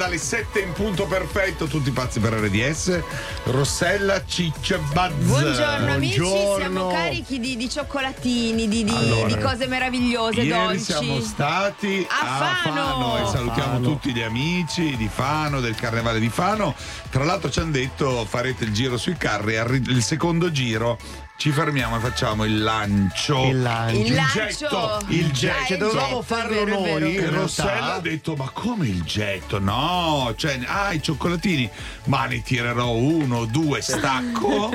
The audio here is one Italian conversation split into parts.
dalle 7 in punto perfetto, tutti pazzi per RDS. Rossella Cicciabazza. Buongiorno amici, siamo carichi di cioccolatini, di cose meravigliose, dolci. Siamo stati a Fano e salutiamo tutti gli amici di Fano, del Carnevale di Fano. Tra l'altro ci hanno detto farete il giro sui carri, il secondo giro ci fermiamo e facciamo il getto. Cioè, dovevamo farlo noi. Rossella ha detto: ma come il getto? No, cioè, i cioccolatini, ma ne tirerò uno, due, stacco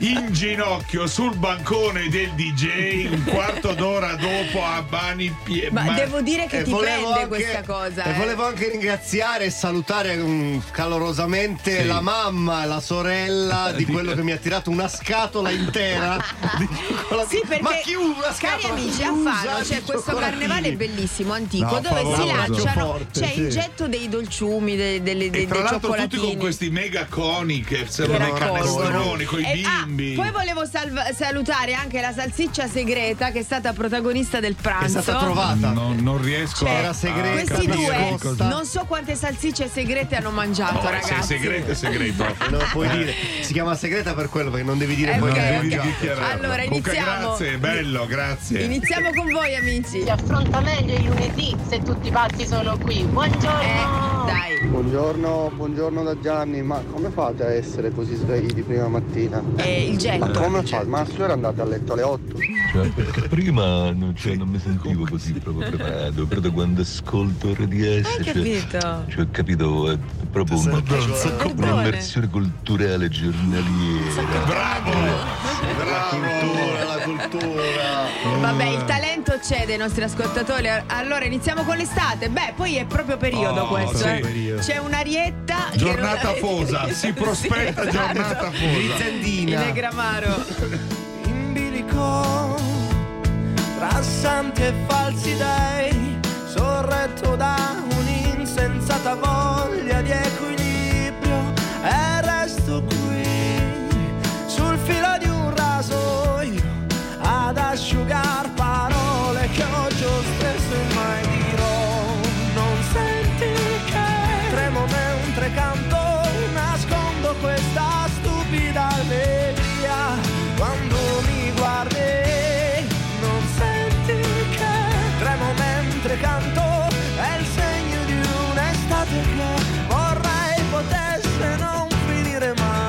in ginocchio sul bancone del DJ un quarto d'ora dopo a mani piedi. Ma devo dire che ti prende anche questa cosa. E volevo anche ringraziare e salutare calorosamente la mamma, la sorella di quello che mi ha tirato una scatola intera di cioccolati. Sì, perché, ma chi usa, cari amici, a Fano c'è questo carnevale bellissimo, antico, dove si lanciano forte, c'è il getto dei dolciumi, dei cioccolatini, tutti con questi mega coni che servono ai canestroni con i bimbi. Poi volevo salutare anche la salsiccia segreta, che è stata protagonista del pranzo, è stata trovata, non riesco, cioè, era segreta, questi due non so quante salsicce segrete hanno mangiato, ragazzi. Se è segreto è segreto, non puoi dire, si chiama segreta per quello, perché non devi dire poi. Okay. Allora iniziamo. Grazie, bello, grazie. Iniziamo con voi, amici. Si affronta meglio il lunedì se tutti i pazzi sono qui. Buongiorno. Dai. Buongiorno da Gianni. Ma come fate a essere così svegli di prima mattina? Il getto. Ma come fate? Ma la signora è andata a letto alle 8. Cioè, prima non mi sentivo così proprio preparato, però quando ascolto RDS ho capito, è proprio un'immersione culturale giornaliera. Bravo, la cultura. Vabbè, il talento c'è dei nostri ascoltatori. Allora iniziamo con l'estate. Beh, poi è proprio periodo questo. Sì. C'è un'arietta. Giornata fosa, si prospetta sì, esatto. Giornata fosa. In Gramaro. In bilico tra santi e falsi dei, sorretto da un'insensata voglia di equilibrio, e resto filo di un rasoio ad asciugar parole che oggi ho spesso e mai dirò. Non senti che tremo mentre canto, nascondo questa stupida allegria quando mi guardi. Non senti che tremo mentre canto, è il segno di un'estate che vorrei potesse non finire mai.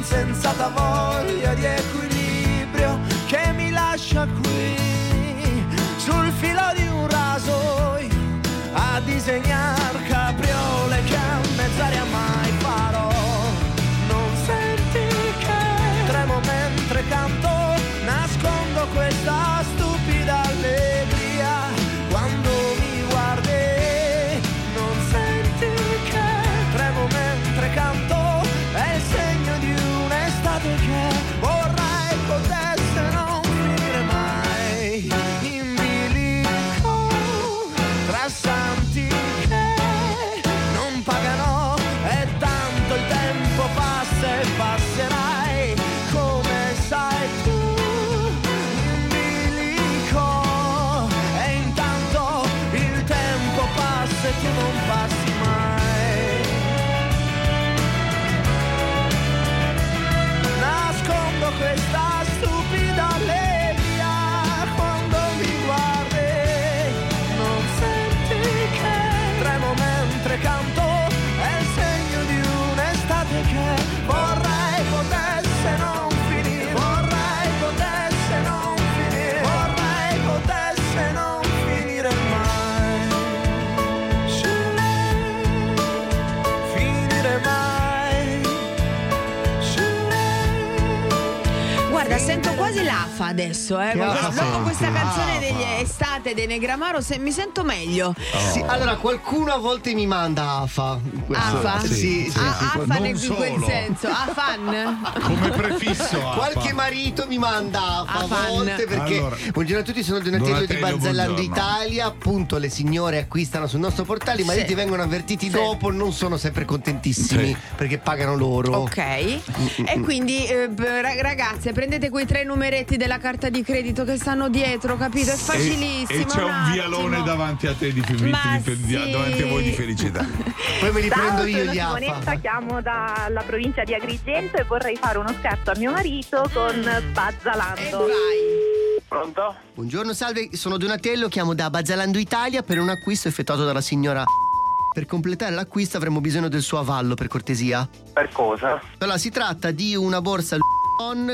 Sensata voglia di equilibrio che mi lascia qui sul filo di un rasoio a disegnar capriole che a mezz'aria mai farò. Non senti che tremo mentre canto, nascondo questa stupida allegria quando mi guardi. Non senti che tremo mentre canto, è il segno di un'estate che vorrei potesse non finire mai. In bilico tra santi che quasi l'afa adesso, dopo questa canzone degli Estate dei Negramaro se mi sento meglio. Sì, allora qualcuno a volte mi manda afa. Afa? Sì. Afa in quel senso, afan. Come prefisso afa. Qualche marito mi manda afa a volte perché allora. Buongiorno a tutti, sono Donatello di Bazzellano d'Italia. Appunto, le signore acquistano sul nostro portale, i mariti vengono avvertiti dopo, non sono sempre contentissimi perché pagano loro. Ok. E quindi ragazze, prendete quei 3 numeretti della carta di credito che stanno dietro, capito? È facilissimo. E c'è un vialone davanti a te di davanti a voi di felicità. Poi me li prendo io gli afa. Ciao, sono Simonetta, chiamo dalla provincia di Agrigento e vorrei fare uno scherzo a mio marito con Bazzalando. Pronto? Buongiorno, salve, sono Donatello, chiamo da Bazzalando Italia per un acquisto effettuato dalla signora. Per completare l'acquisto avremo bisogno del suo avallo, per cortesia. Per cosa? Allora, si tratta di una borsa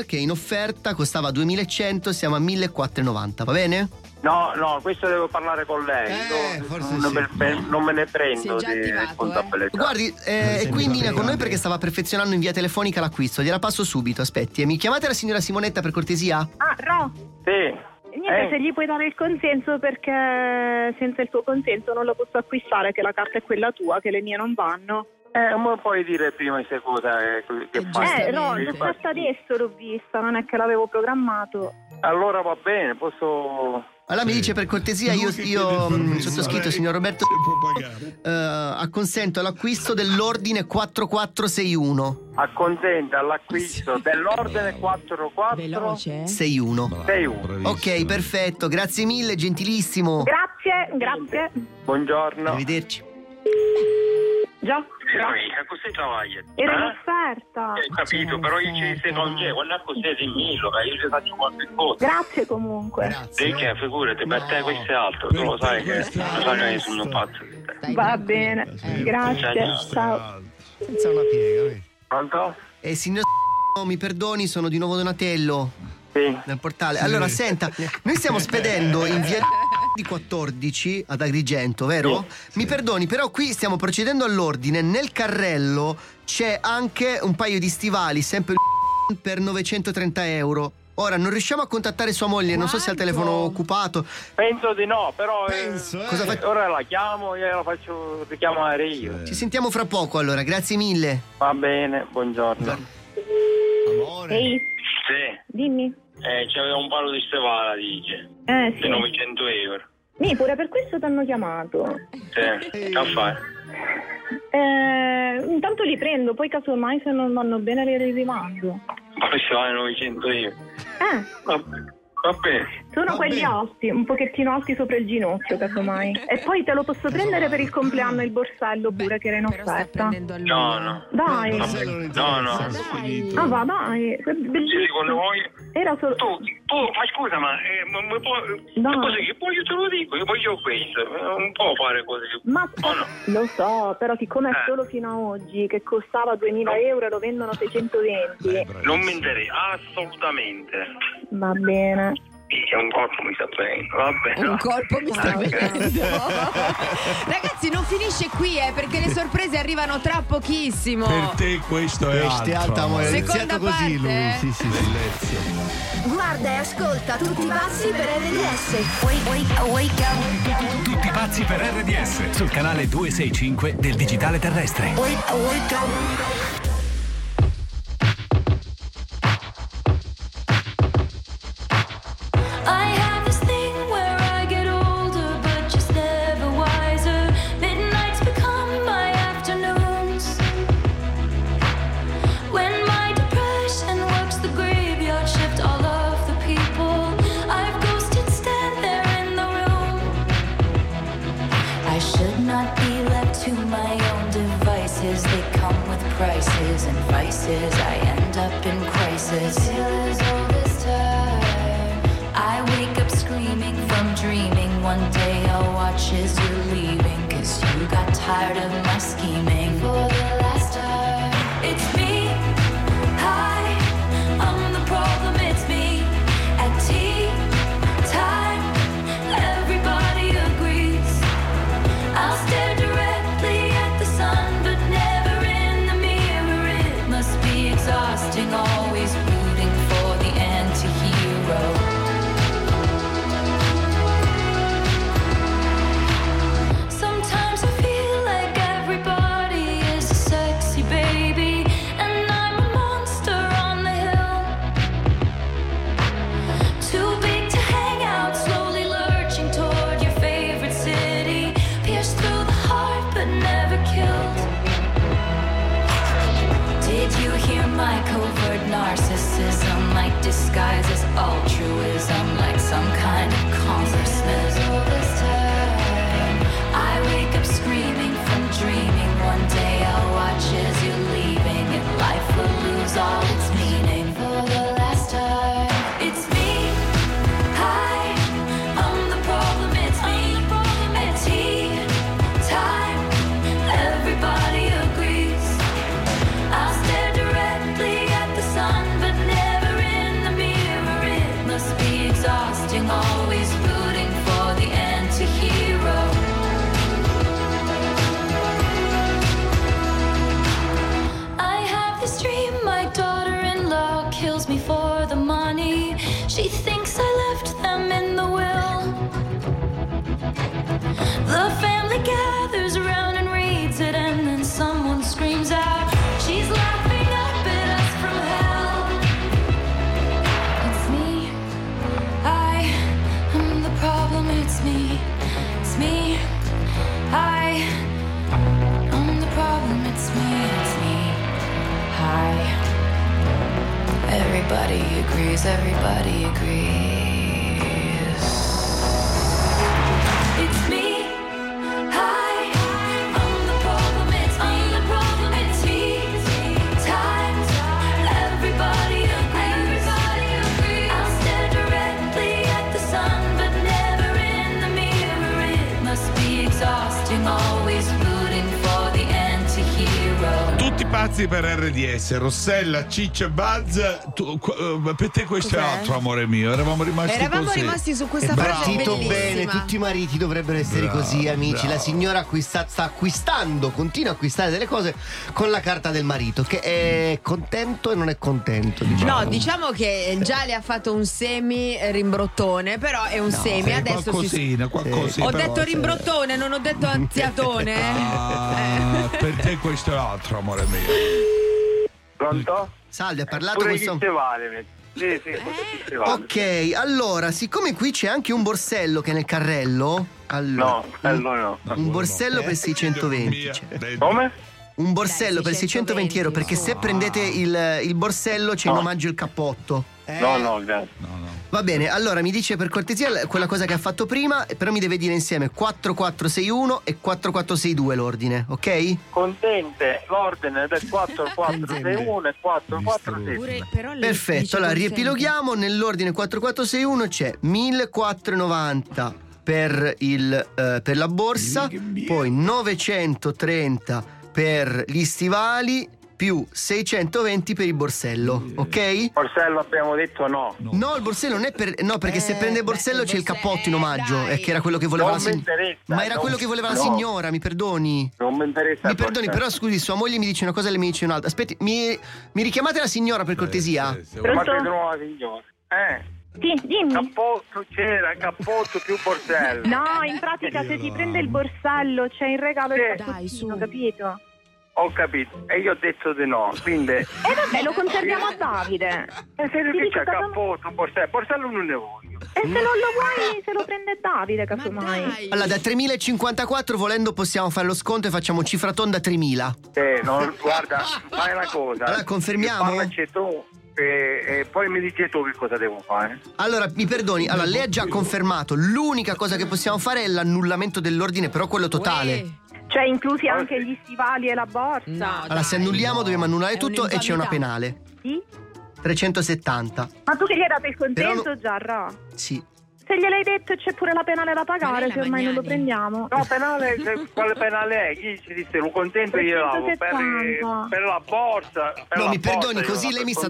che in offerta costava 2.100, siamo a 1.490, va bene? No, questo devo parlare con lei. Non me ne prendo di contabilità. Guardi, qui in linea con noi perché stava perfezionando in via telefonica l'acquisto. Gliela passo subito, aspetti. Mi chiamate la signora Simonetta, per cortesia? Ah, Ro? Sì. Niente, se gli puoi dare il consenso, perché senza il tuo consenso non lo posso acquistare, che la carta è quella tua, che le mie non vanno. Ma puoi dire prima queste cose che fai? No, l'ho fatta adesso, l'ho vista, non è che l'avevo programmato. Allora va bene, posso... Allora mi dice, per cortesia, io sottoscritto, signor Roberto, acconsento all'acquisto dell'ordine 4461. Acconsenta all'acquisto dell'ordine 4461. Ok, perfetto, grazie mille, gentilissimo. Grazie. Buongiorno. Arrivederci. Già. Amica, cos'è travaglio? Era un'offerta. Capito, però io se non c'è, guarda cos'è di Milo, io ci faccio qualche cosa. Grazie comunque. Grazie. Perché figurati, per te questo è altro, tu lo sai che sono pazzo di te. Va bene, grazie, ciao. Senza una piega, vedi? Pronto? Signor mi perdoni, sono di nuovo Donatello. Sì. Dal portale. Allora, senta, noi stiamo spedendo in via... di 14 ad Agrigento, vero? Sì. Mi perdoni, però qui stiamo procedendo all'ordine. Nel carrello c'è anche un paio di stivali, sempre per 930 euro. Ora non riusciamo a contattare sua moglie. Non so se ha il telefono occupato. Penso di no, però cosa ora la chiamo, io la faccio richiamare io. Ci sentiamo fra poco allora, grazie mille. Va bene, buongiorno. Amore. Ehi. Sì. Dimmi. C'aveva un palo di stevala, dice, di 900 euro. Mi pure per questo ti hanno chiamato. Sì, che fare? Intanto li prendo, poi casomai se non vanno bene li rimando. Ma questo vale 900 euro. Vabbè. Sono quelli alti, un pochettino alti sopra il ginocchio, casomai. E poi te lo posso prendere per il compleanno il borsello pure, che era in offerta. No. Dai. No. Dai. Ah, va, dai. Secondo voi? Era solo... Tu, ma scusa, ma così che poi io te lo dico, io voglio questo, non può fare così. Ma no? Lo so, però siccome è solo fino a oggi, che costava 2.000 euro, lo vendono 620. Non mi interessa, assolutamente. Va bene. C'è un corpo mi sta prendendo, vabbè. Un corpo mi sta prendendo. Ragazzi, non finisce qui, perché le sorprese arrivano tra pochissimo. Per te questo è altro. Seconda parte. Così lui. Sì. Bellezza. Guarda e ascolta Tutti pazzi per RDS. Tutti pazzi per RDS sul canale 265 del digitale terrestre. I end up in crisis. There's all this time I wake up screaming from dreaming. One day I'll watch as you're leaving, 'cause you got tired of my scheming. For the last time, it's me. Hi, I'm the problem, it's me. At tea time, everybody agrees. I'll stare directly at the sun, but never exhausting, always rooting for the anti-hero. disguises altruism like some kind of consciousness. I wake up screaming from dreaming. One day I'll watch as you're leaving, and life will lose all its meaning for the last time. It's me. Hi, I'm the problem. It's me. At tea time, everybody agrees. I'll stare directly at the sun, but never in the mirror. It must be exhausting, always rooting for the anti-hero. I have this dream, my daughter-in-law kills me for the money. She thinks I left them in the will. The family gathers around and reads it, and then someone screams out, she's laughing up at us from hell. It's me. I am the problem. It's me. It's me. I am the problem. It's me. It's me. Hi. Everybody agrees. Everybody agrees. It's me. Tutti pazzi per RDS. Rossella Cicciabazza, per te questo cos'è? È altro, amore mio. Eravamo rimasti su questa frase bellissima. Bene, tutti i mariti dovrebbero essere così, amici. Bravo. La signora continua ad acquistare delle cose con la carta del marito, che è contento e non è contento, diciamo. No, diciamo che già le ha fatto un semi rimbrottone, però è un semi. Adesso qualcosina, ho però, detto rimbrottone, non ho detto anziatone. Per te questo è altro, amore. Pronto? Salve, ha parlato con ok, allora, siccome qui c'è anche un borsello che è nel carrello, per 620. Come? Un borsello per 620 euro, perché se prendete il borsello c'è in omaggio il cappotto. No. Va bene, allora mi dice per cortesia quella cosa che ha fatto prima, però mi deve dire insieme 4461 e 4462 l'ordine, ok? Contente, l'ordine del 4461 e 4462. Perfetto, allora riepiloghiamo, nell'ordine 4461 c'è 1490 per la borsa, poi 930 per gli stivali, più 620 per il borsello, ok? Borsello abbiamo detto no. No, il borsello non è per... No, perché se prende il borsello c'è il cappotto in omaggio, che era quello che voleva la signora. Ma era quello che voleva la signora, mi perdoni. Non mi interessa. Mi perdoni, però scusi, sua moglie mi dice una cosa e lei mi dice un'altra. Aspetti, mi richiamate la signora per cortesia? Richiamate di nuovo la signora. Sì, dimmi. Cappotto più borsello. No, in pratica se ti prende il borsello c'è in regalo il cappottino, capito? Ho capito, e io ho detto di no, quindi... E vabbè, lo conserviamo a Davide. E se lui dice cappotto, borsello non ne voglio. E se non lo vuoi, se lo prende Davide, casomai. Allora, da 3.054, volendo, possiamo fare lo sconto e facciamo cifra tonda 3.000. No, guarda, fai una cosa. Allora, confermiamo? Parlaci tu. E poi mi dici tu che cosa devo fare. Allora, mi perdoni, allora lei ha già confermato. L'unica cosa che possiamo fare è l'annullamento dell'ordine, però quello totale. Cioè inclusi anche gli stivali e la borsa. Se annulliamo dobbiamo annullare tutto e c'è una penale. Sì? 370. Ma tu che gli hai dato il contento Giarra? Sì. Se gliel'hai detto c'è pure la penale da pagare, se ormai non lo prendiamo. No, penale, quale penale è? Chi ci disse lo contento io per la borsa. Mi perdoni, così lei mi sta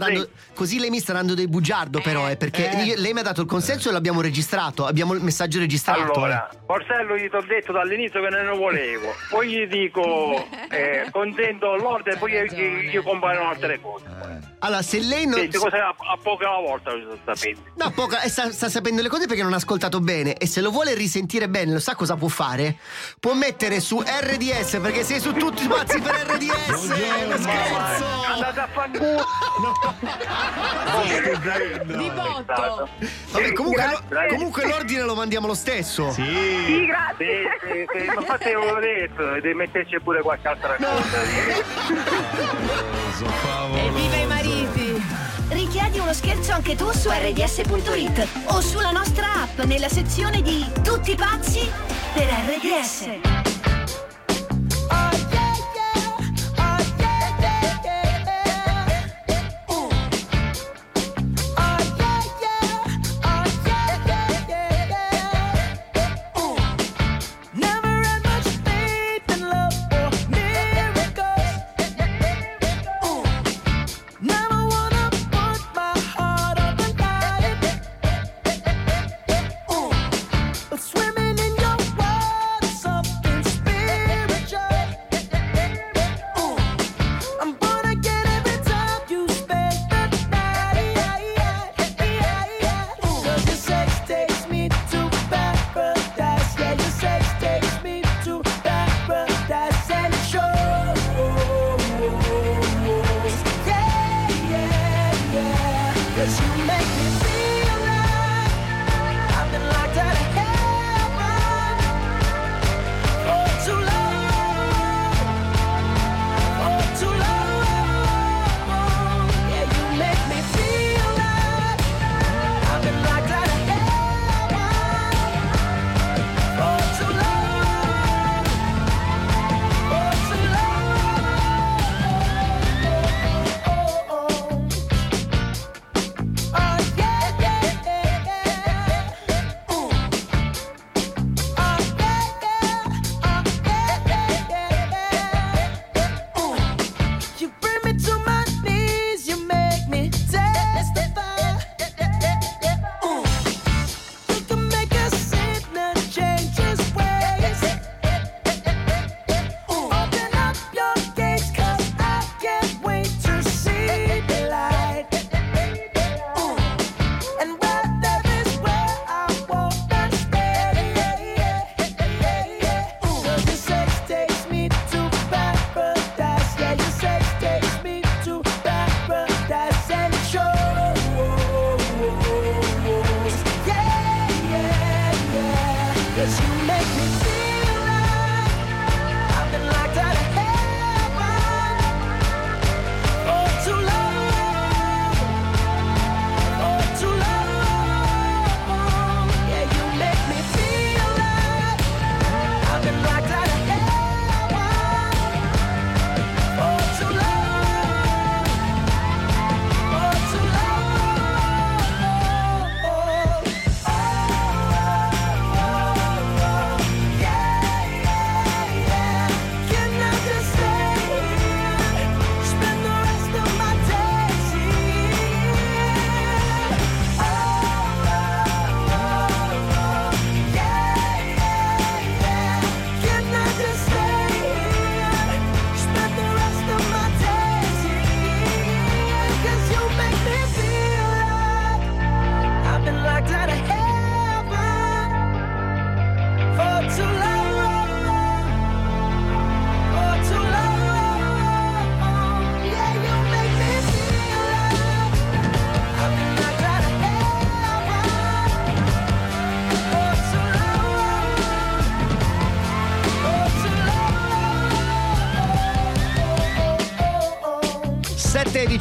dando dei bugiardo però, perché lei mi ha dato il consenso e l'abbiamo registrato, abbiamo il messaggio registrato. Allora, borsello gli t'ho detto dall'inizio che non lo volevo. Poi gli dico contento l'ordine, poi gli compaiono altre cose. Allora, se lei non cose a poca alla volta lo sta sapendo. No, poca sta sapendo le cose perché non ha ascoltato bene, e se lo vuole risentire bene lo sa cosa può fare? Può mettere su RDS, perché sei su tutti i pazzi per RDS. Lo scherzo, andate a fanculo di botto. Vabbè, comunque l'ordine lo mandiamo lo stesso. Sì, grazie. Ma fate un detto, devi metterci pure qualche altra cosa. Evviva i mariti. Richiedi uno scherzo anche tu su rds.it o sulla nostra app nella sezione di Tutti pazzi per RDS.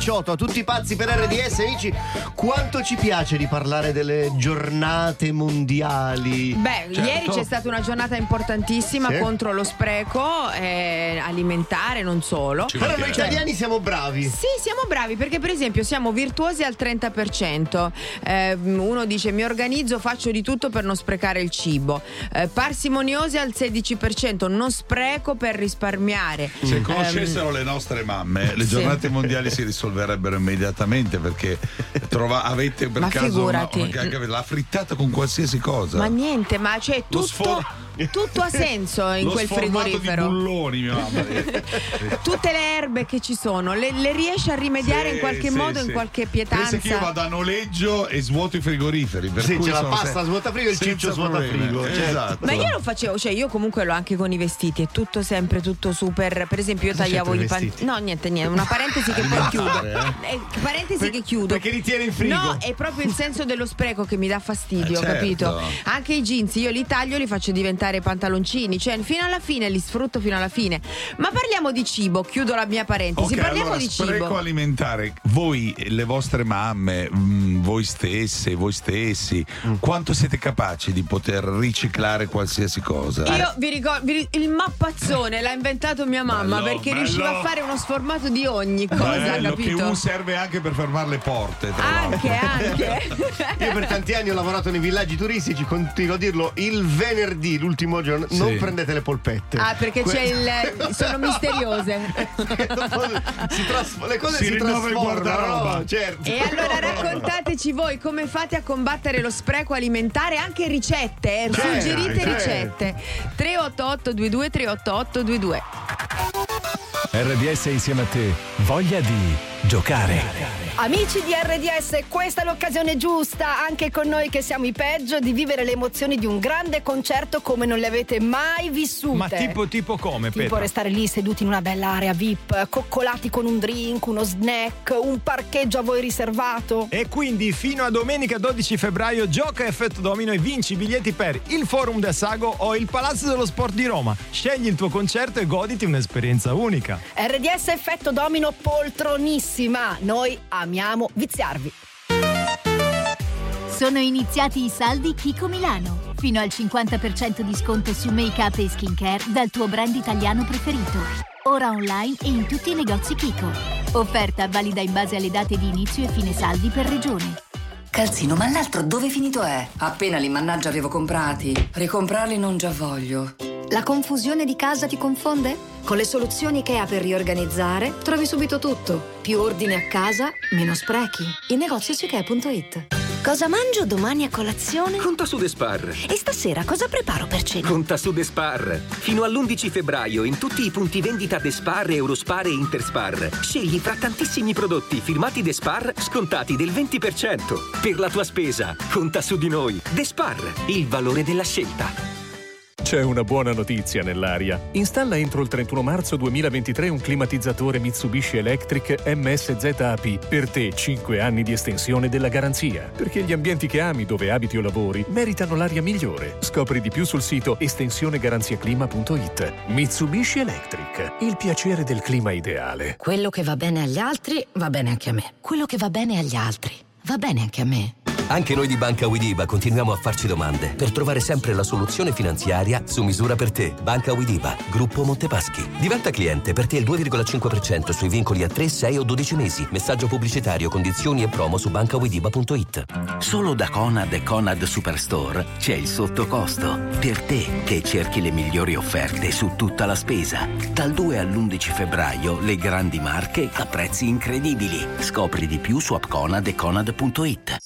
A tutti i pazzi per RDS, amici, quanto ci piace di parlare delle giornate mondiali. Beh, certo. Ieri c'è stata una giornata importantissima, sì, contro lo spreco alimentare, non solo. Però noi italiani siamo bravi. Sì, siamo bravi perché per esempio siamo virtuosi al 30%. Uno dice mi organizzo, faccio di tutto per non sprecare il cibo. Parsimoniosi al 16%, non spreco per risparmiare. Se conoscessero le nostre mamme, le giornate mondiali si risolvono. Verrebbero immediatamente perché avete per ma caso la frittata con qualsiasi cosa, ma niente, ma c'è tutto. Tutto ha senso in quel frigorifero. Di bulloni, mia mamma. Tutte le erbe che ci sono le riesce a rimediare, sì, in qualche modo, sì, in qualche pietanza. Pensa che io vado a noleggio e svuoto i frigoriferi. Per sì, cui c'è la pasta svuota frigo e il ciccio svuota frigo. Esatto. Ma io lo facevo, cioè io comunque l'ho anche con i vestiti, è tutto sempre tutto super. Per esempio, io tagliavo i pantaloni. No, niente, una parentesi che poi chiudo. Parentesi che chiudo. Perché li tiene in frigo? No, è proprio il senso dello spreco che mi dà fastidio, capito? Anche i jeans, io li taglio, li faccio diventare inventare i pantaloncini, cioè fino alla fine li sfrutto fino alla fine. Ma parliamo di cibo, chiudo la mia parentesi. Okay, parliamo allora, di cibo. Spreco alimentare. Voi, le vostre mamme, voi stesse, voi stessi, quanto siete capaci di poter riciclare qualsiasi cosa? Io vi ricordo il mappazzone l'ha inventato mia mamma, bello, perché riusciva a fare uno sformato di ogni cosa, capito? Che serve anche per fermare le porte, tra anche, anche. Io per tanti anni ho lavorato nei villaggi turistici, continuo a dirlo, il venerdì, l'ultimo giorno, sì, non prendete le polpette. Ah, perché c'è il... sono misteriose. Le cose si trasformano, no? Certo. E allora raccontateci voi come fate a combattere lo spreco alimentare, anche ricette, suggerite ricette. 388 22 388 22. RDS insieme a te, voglia di giocare. Amici di RDS, questa è l'occasione giusta, anche con noi che siamo i peggio, di vivere le emozioni di un grande concerto come non le avete mai vissute. Ma tipo come? Tipo Petra? Restare lì seduti in una bella area VIP, coccolati con un drink, uno snack, un parcheggio a voi riservato. E quindi fino a domenica 12 febbraio gioca Effetto Domino e vinci i biglietti per il Forum del Sago o il Palazzo dello Sport di Roma. Scegli il tuo concerto e goditi un'esperienza unica. RDS Effetto Domino poltronissima, noi amiamo viziarvi. Sono iniziati i saldi Kiko Milano. Fino al 50% di sconto su make-up e skincare dal tuo brand italiano preferito. Ora online e in tutti i negozi Kiko. Offerta valida in base alle date di inizio e fine saldi per regione. Calzino, ma l'altro dove finito è? Appena li mannaggia avevo comprati. Ricomprarli non già voglio. La confusione di casa ti confonde? Con le soluzioni IKEA per riorganizzare trovi subito tutto. Più ordine a casa, meno sprechi. I negozi IKEA.it. Cosa mangio domani a colazione? Conta su Despar. E stasera cosa preparo per cena? Conta su Despar. Fino all'11 febbraio in tutti i punti vendita Despar, Eurospar e InterSpar. Scegli fra tantissimi prodotti firmati Despar scontati del 20%. Per la tua spesa, conta su di noi. Despar, il valore della scelta. C'è una buona notizia nell'aria. Installa entro il 31 marzo 2023 un climatizzatore Mitsubishi Electric MSZAP. Per te 5 anni di estensione della garanzia. Perché gli ambienti che ami, dove abiti o lavori, meritano l'aria migliore. Scopri di più sul sito estensionegaranziaclima.it. Mitsubishi Electric. Il piacere del clima ideale. Quello che va bene agli altri va bene anche a me. Quello che va bene agli altri va bene anche a me. Anche noi di Banca Widiba continuiamo a farci domande per trovare sempre la soluzione finanziaria su misura per te. Banca Widiba, Gruppo Montepaschi. Diventa cliente per te il 2,5% sui vincoli a 3, 6 o 12 mesi. Messaggio pubblicitario, condizioni e promo su bancawidiba.it. Solo da Conad e Conad Superstore c'è il sottocosto. Per te che cerchi le migliori offerte su tutta la spesa. Dal 2 all'11 febbraio le grandi marche a prezzi incredibili. Scopri di più su appconad e conad.it.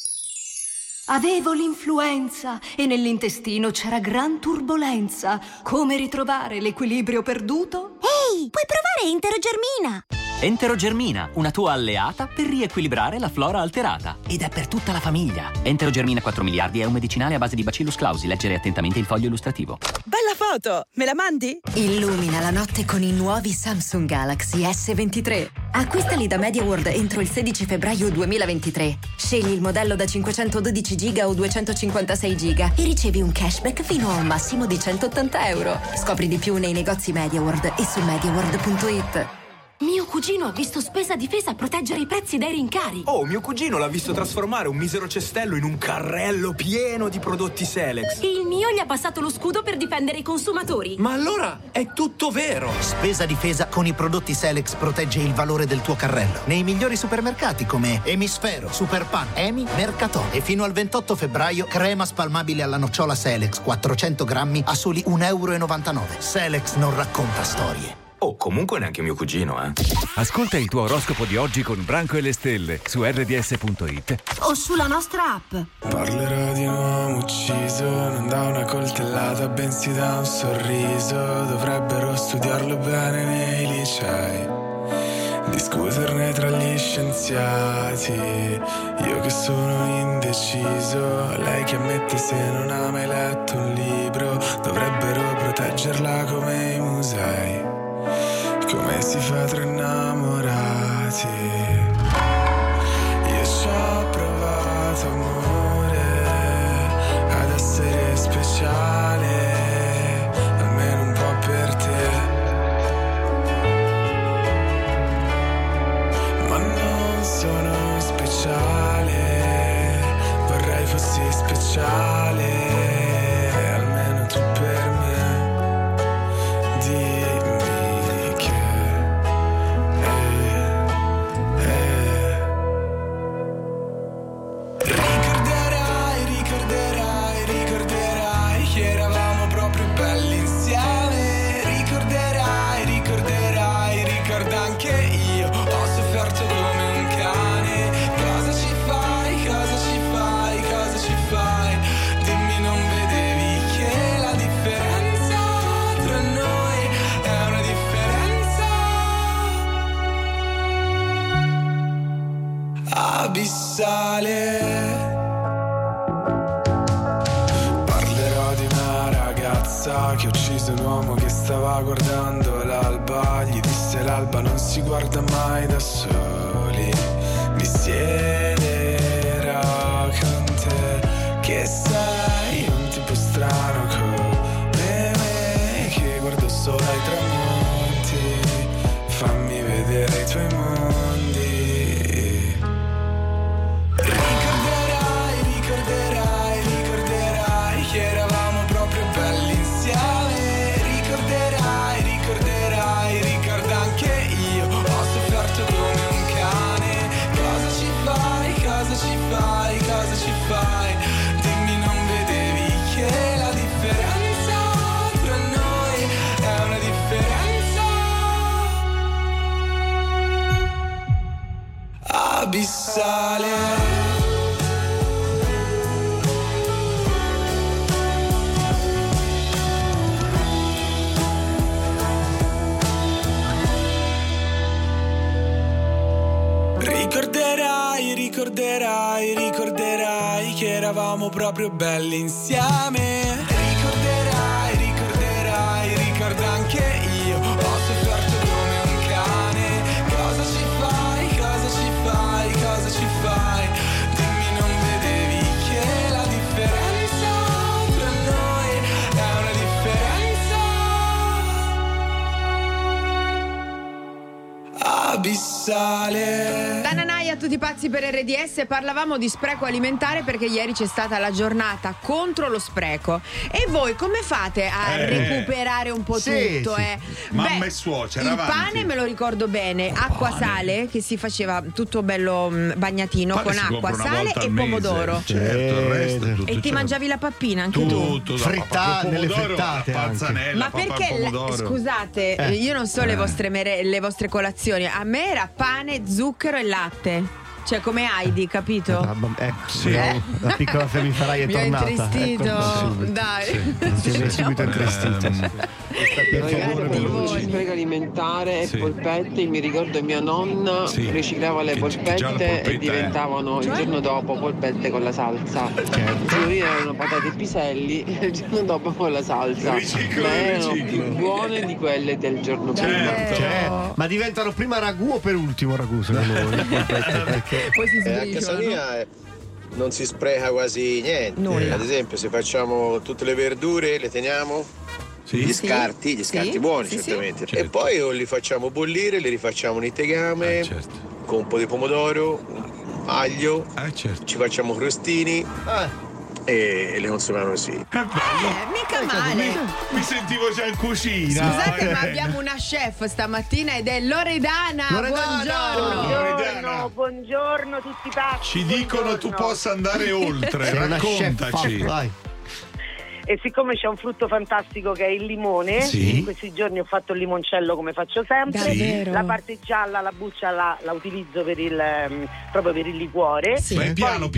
Avevo l'influenza e nell'intestino c'era gran turbolenza. Come ritrovare l'equilibrio perduto? Ehi, puoi provare Enterogermina! Enterogermina, una tua alleata per riequilibrare la flora alterata. Ed è per tutta la famiglia. Enterogermina 4 miliardi è un medicinale a base di Bacillus clausi. Leggere attentamente il foglio illustrativo. Bella foto! Me la mandi? Illumina la notte con i nuovi Samsung Galaxy S23. Acquistali da MediaWorld entro il 16 febbraio 2023. Scegli il modello da 512 giga o 256 giga e ricevi un cashback fino a un massimo di €180. Scopri di più nei negozi MediaWorld e su MediaWorld.it. Mio cugino ha visto Spesa Difesa proteggere i prezzi dai rincari. Oh, mio cugino l'ha visto trasformare un misero cestello in un carrello pieno di prodotti Selex. Il mio gli ha passato lo scudo per difendere i consumatori. Ma allora è tutto vero. Spesa Difesa con i prodotti Selex protegge il valore del tuo carrello. Nei migliori supermercati come Emisfero, Superpan, Emi, Mercatò. E fino al 28 febbraio crema spalmabile alla nocciola Selex 400 grammi a soli €1,99. Selex non racconta storie. Oh, comunque neanche mio cugino, eh. Ascolta il tuo oroscopo di oggi con Branco e le Stelle su rds.it o sulla nostra app. Parlerò di un uomo ucciso, non da una coltellata, bensì da un sorriso. Dovrebbero studiarlo bene nei licei, discuterne tra gli scienziati. Io che sono indeciso, lei che ammette se non ha mai letto un libro. Dovrebbero proteggerla come i musei. Come si fa tra innamorati? Io ci ho provato, amore, ad essere speciale. sale. Parlerò di una ragazza che ha ucciso un uomo che stava guardando l'alba. Gli disse l'alba non si guarda mai da soli. Mi siederò con te, che sei un tipo strano come me, che guardo solo ai tramonti. Fammi vedere i tuoi mondi. Ricorderai che eravamo proprio belli insieme. Ricorderai, ricorda anche io ho sofferto come un cane. Cosa ci fai? Dimmi, non vedevi che la differenza tra noi è una differenza abissale. Ricorderai che eravamo proprio belli insieme. Ricorderai, ricorda anche io ho sofferto come un cane. Cosa ci fai? Dimmi, non vedevi che la differenza tra noi è una differenza abissale. Dananai a tutti pazzi per RDS. Parlavamo di spreco alimentare perché ieri c'è stata la giornata contro lo spreco. E voi come fate a recuperare un po' tutto? Sì. Mamma e suocera, il pane me lo ricordo bene, acqua, sale, che si faceva tutto bello bagnatino con acqua, sale e pomodoro. Certo, il resto è tutto, e ti mangiavi la pappina anche tu. Frittata, nelle frittate, ma perché scusate, io non so le vostre le vostre colazioni. A me era pane, zucchero e latte. Cioè, come Heidi, capito? Ecco, sì. La piccola femmiferaia è tornata. Mi ha intristito, dai. Sì. Subito intristito. Lo spreco alimentare e polpette. Mi ricordo mia nonna riciclava le polpette e diventavano il giorno dopo polpette con la salsa. Prima erano patate e piselli e il giorno dopo con la salsa. Ma erano più buone di quelle del giorno prima. Ma diventano prima ragù o per ultimo ragù, secondo voi, le polpette? Perché poi si sbriciano, a casa mia non si spreca quasi niente. Nulla. Ad esempio, se facciamo tutte le verdure, le teniamo, gli scarti buoni, certamente. Certo. E poi o li facciamo bollire, li rifacciamo nei tegame, con un po' di pomodoro, aglio, ci facciamo crostini. E le consumiamo così. Mica male. Mi sentivo già in cucina. Scusate, ma abbiamo una chef stamattina ed è Loredana. Buongiorno a tutti i pazzi. Ci dicono tu possa andare oltre. Sei raccontaci. Vai. E siccome c'è un frutto fantastico che è il limone, in questi giorni ho fatto il limoncello come faccio sempre. Davvero? La parte gialla, la buccia la utilizzo per proprio per il liquore. Sì. Vai piano.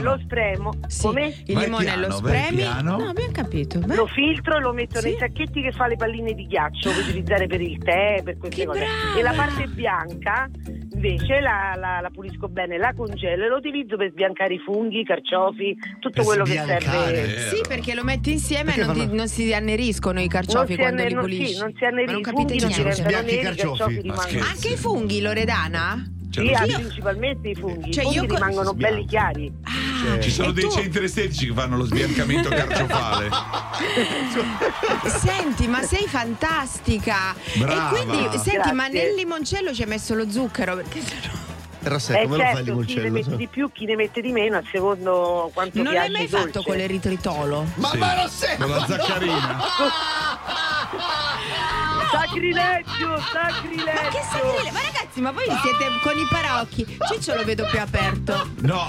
Lo spremo. Sì. Come? Il limone lo spremi. No, abbiamo capito. Vai. Lo filtro e lo metto nei sacchetti che fa le palline di ghiaccio, per utilizzare per il tè, per queste cose. Brava. E la parte bianca invece la pulisco bene, la congelo e lo utilizzo per sbiancare i funghi, i carciofi, tutto per quello che serve. Sì, perché lo metti insieme e non si anneriscono i carciofi quando li pulisci. Non si anneriscono, non i carciofi. Anche i funghi, Loredana? Sì, principalmente i funghi. Cioè, i funghi rimangono belli chiari. Ci sono dei centri estetici che fanno lo sbiancamento carciofale. Senti, ma sei fantastica. Brava. E quindi, senti, ma nel limoncello ci hai messo lo zucchero? Perché sennò... Rossella, come lo fai il limoncello? Chi ne mette di più, chi ne mette di meno, a secondo quanto piace. Non l'hai mai fatto con l'eritritolo? Mamma Rossella! Con la zaccarina! Sacrilegio! Ma che sacrilegio? Ma ragazzi, ma voi siete con i paraocchi? Ciccio lo vedo più aperto. No,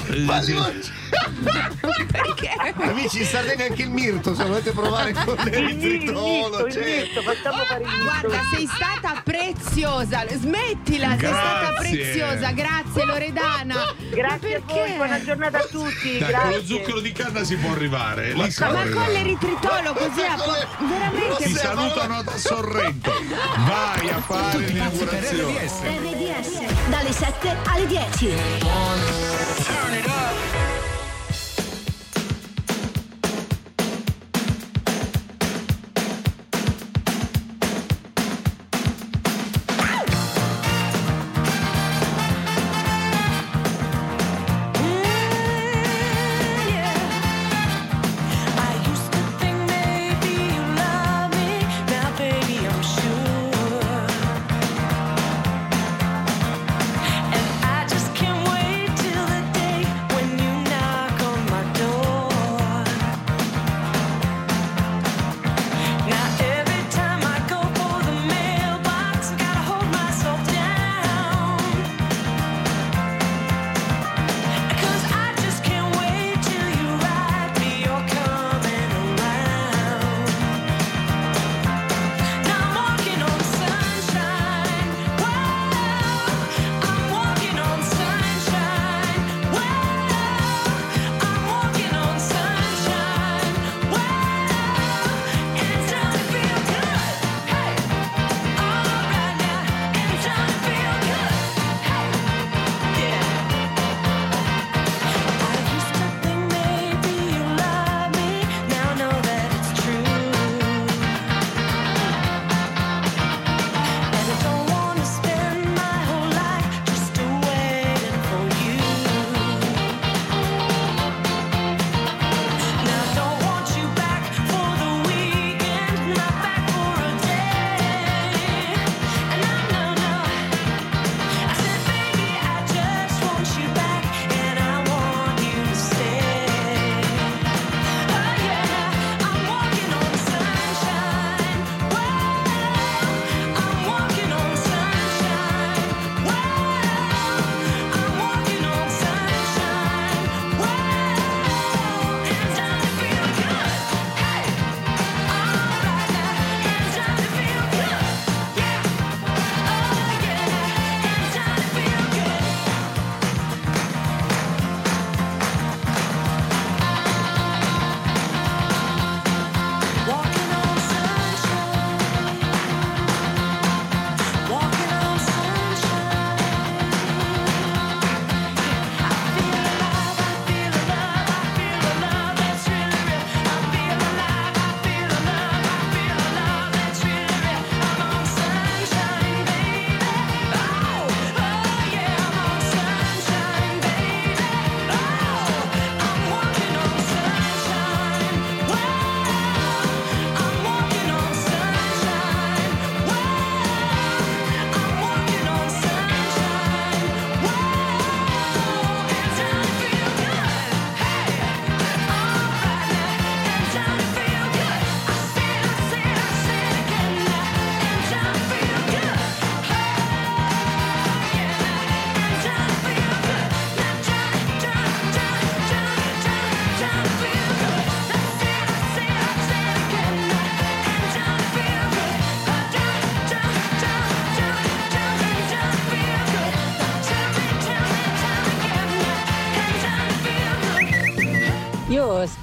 Perché? Amici, in Sardegna anche il mirto, se volete provare con l'eritritolo, certo. Guarda, sei stata preziosa, smettila, grazie. Sei stata preziosa, grazie Loredana. Grazie a voi, buona giornata a tutti. Dai, grazie. Con lo zucchero di canna si può arrivare. Ma con l'eritritolo così veramente. Ti salutano da Sorrento. Vai a fare l'inaugurazione. RDS dalle 7 alle 10. Turn it up.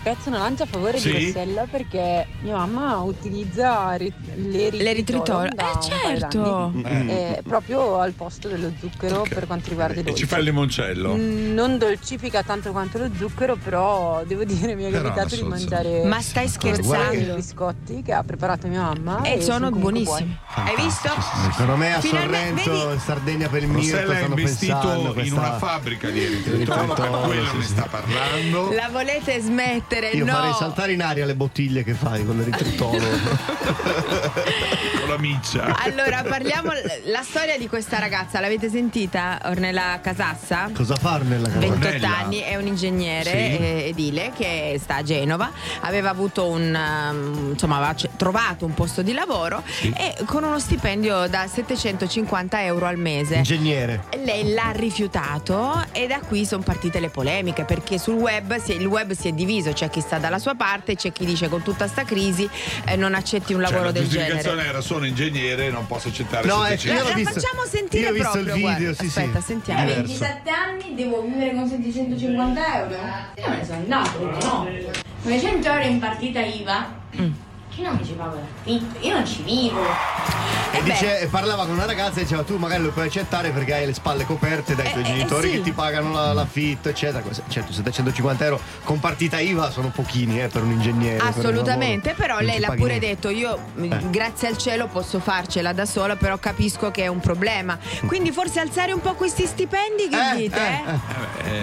Spezzo una lancia a favore di Rossella, perché mia mamma utilizza l'eritritolo certo, proprio al posto dello zucchero, okay, per quanto riguarda i dolci. E ci fa il limoncello, non dolcifica tanto quanto lo zucchero, però devo dire mi è capitato di mangiare dei biscotti che ha preparato mia mamma e sono buonissimi. Hai visto? Secondo me a Sorrento, in Sardegna per il mirto è investito in una fabbrica di eritritolo, per quello ne sta parlando. La volete smettere permettere. Io farei saltare in aria le bottiglie che fai con l'eritritolo. Con la miccia. Allora parliamo la storia di questa ragazza, l'avete sentita? Ornella Casassa. Cosa fa Ornella Casassa? 28 anni, è un ingegnere edile che sta a Genova. Aveva avuto aveva trovato un posto di lavoro e con uno stipendio da 750 euro al mese. Ingegnere. Lei l'ha rifiutato e da qui sono partite le polemiche, perché sul web il web si è diviso, c'è chi sta dalla sua parte, c'è chi dice con tutta sta crisi non accetti un lavoro del genere. La giustificazione era sono ingegnere, non posso accettare. No, facciamo sentire proprio. Io ho visto il video, sì. Aspetta, sentiamo. A 27 anni devo vivere con 750 euro? Io me ne sono andato, perché no? 900 euro in partita IVA? Che non mi ci pago l'affitto? Io non ci vivo. E parlava con una ragazza e diceva tu magari lo puoi accettare perché hai le spalle coperte dai tuoi genitori che ti pagano l'affitto eccetera. Certo, 750 euro con partita IVA sono pochini per un ingegnere. Assolutamente, però non lei l'ha pure detto io grazie al cielo posso farcela da sola, però capisco che è un problema, quindi forse alzare un po' questi stipendi, che dite?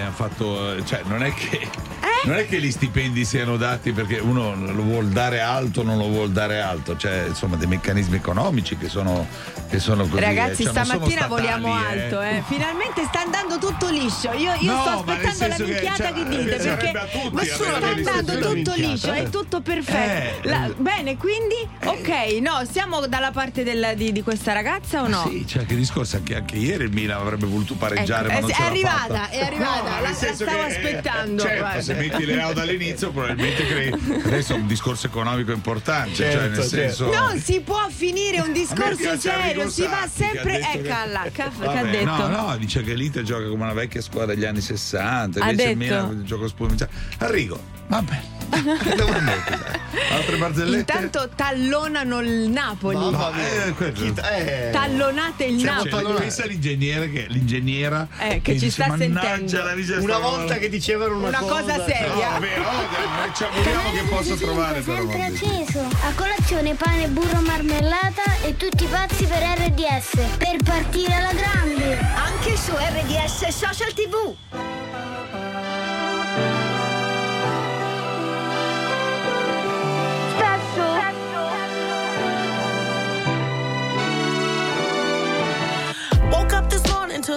Ha fatto, non è che gli stipendi siano dati perché uno lo vuol dare alto, non lo vuol dare alto, insomma dei meccanismi economici che sono così. Ragazzi, stamattina voliamo alto, finalmente sta andando tutto liscio. Io sto aspettando la minchiata che dite, perché sta andando tutto liscio, è tutto perfetto. Bene, quindi siamo dalla parte di questa ragazza o no? Sì, che discorso anche ieri il Milan avrebbe voluto pareggiare, ma non ce l'ha fatta. È arrivata, no, la stavo aspettando. Certo, se metti le auto all'inizio probabilmente adesso è un discorso economico importante, nel senso non si può finire un discorso serio, si va sempre che ha detto dice che l'Inter gioca come una vecchia squadra degli anni 60, invece il Milan gioca spumeggiato. Arrigo, vabbè. Altre barzellette. Intanto tallonano il Napoli. Tallonate il Napoli. Pensa l'ingegnere l'ingegnera che ci sta sentendo. Una volta che dicevano una cosa seria. Ci auguriamo che possa trovare sempre acceso. A colazione pane, burro, marmellata e tutti pazzi per RDS, per partire alla grande. Anche su RDS Social TV. To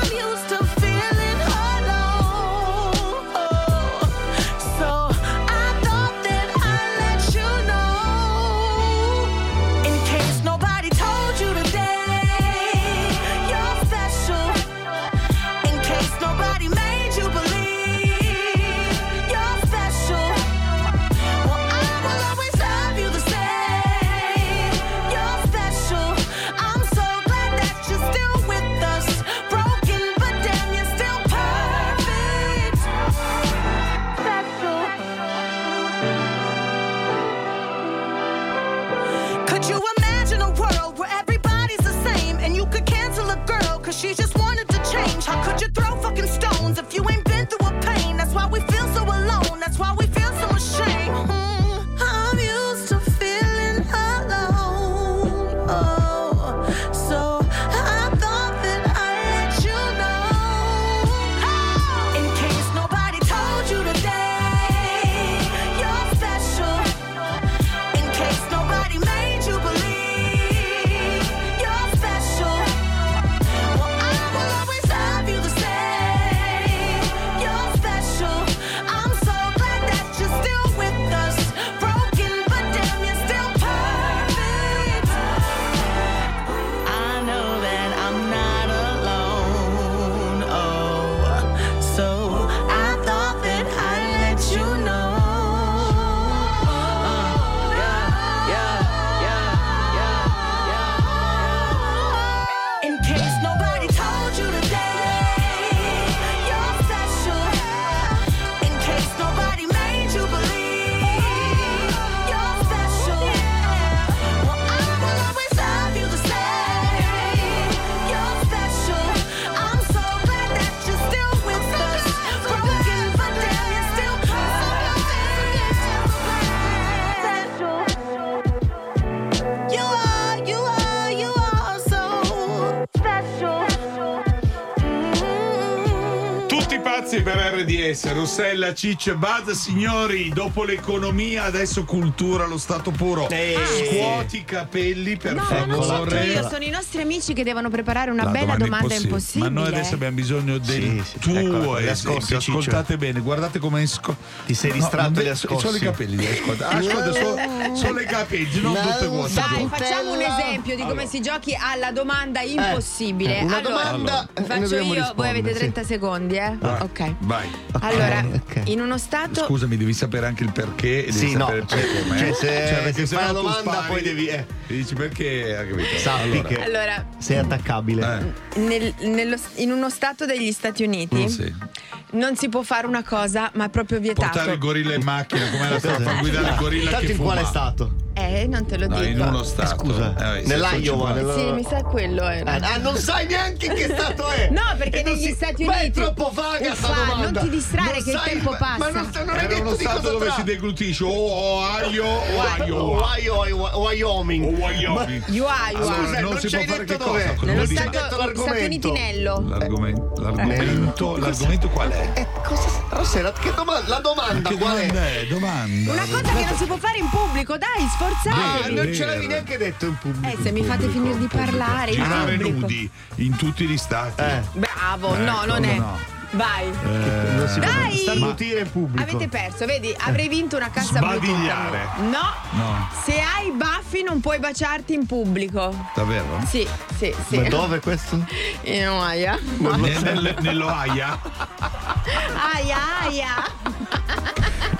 used to feeling alone, so Grazie per RDS, Rossella Cicciabazza. Signori, dopo l'economia adesso cultura, lo stato puro. Scuoti i capelli, per favore. No, non sono io, sono i nostri amici che devono preparare una bella domanda impossibile. Ma noi adesso abbiamo bisogno del tuo esempio. Ascoltate bene, guardate come ti sei distratto e li ascolti. Solo i capelli li ascolta. Ascolta solo i capelli, non tutte quante. Dai, facciamo un esempio di come si giochi alla domanda impossibile. Faccio io, voi avete 30 secondi, eh? Vai, ok. Vai. Allora, okay. In uno stato. Scusami, devi sapere anche il perché. Devi sapere il perché. Perché se fai la domanda spari, poi devi. Dici perché. Sappi che allora, sei attaccabile. In uno stato degli Stati Uniti non si può fare una cosa, ma è proprio vietato. Portare il gorilla in macchina, come la fa guidare il gorilla che fuma. In quale stato? Non te lo dico. In uno stato. Scusa, nell'Iowa. Sì, mi sa quello era. Non sai neanche che stato è. No, perché negli Stati Uniti. Ma è troppo vaga sta domanda. Non ti distrarre, non che sai, il tempo passa. Ma non hai detto uno di stato dove si deglutisce. Wyoming. Scusa, non si può fare, che cosa? Nello Stato Unitinello. L'argomento qual è? Rossella, che domanda? La domanda qual è? Una cosa che non si può fare in pubblico, dai, sforzate. Non ce l'avevi neanche detto in pubblico. Se mi fate finire di parlare. Girare nudi in tutti gli stati. Bravo, no, non è. No. Vai, non si dai, starnutire in pubblico. Avete perso, vedi, avrei vinto una cassa sbadigliare. No, se hai i baffi non puoi baciarti in pubblico. Davvero? Sì. Ma dove questo? In Ohio. Nell'Ohio?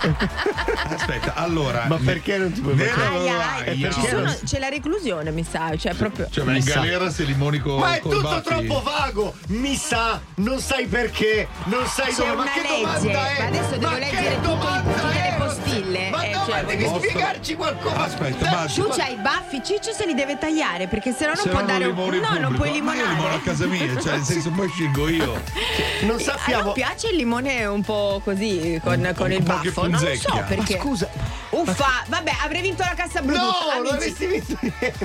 Aspetta, allora. Ma perché non ti puoi baciare? C'è la reclusione, mi sa. Cioè, ma in galera se limoni con. Ma è tutto troppo vago. Mi sa, non sai perché, non sai dove. Ma che domanda è? Ma adesso devo leggere tutte le postille. Ma devi spiegarci qualcosa. Aspetta, tu c'hai i baffi, Ciccio se li deve tagliare, perché sennò non può dare un. No, non puoi limonare. Io limono a casa mia, cioè nel senso, poi scelgo io. Non sappiamo. A me piace il limone un po' così, con il baffo. Non lo so perché. Ma scusa. Uffa, vabbè, avrei vinto la cassa brutta. No, non avresti vinto niente.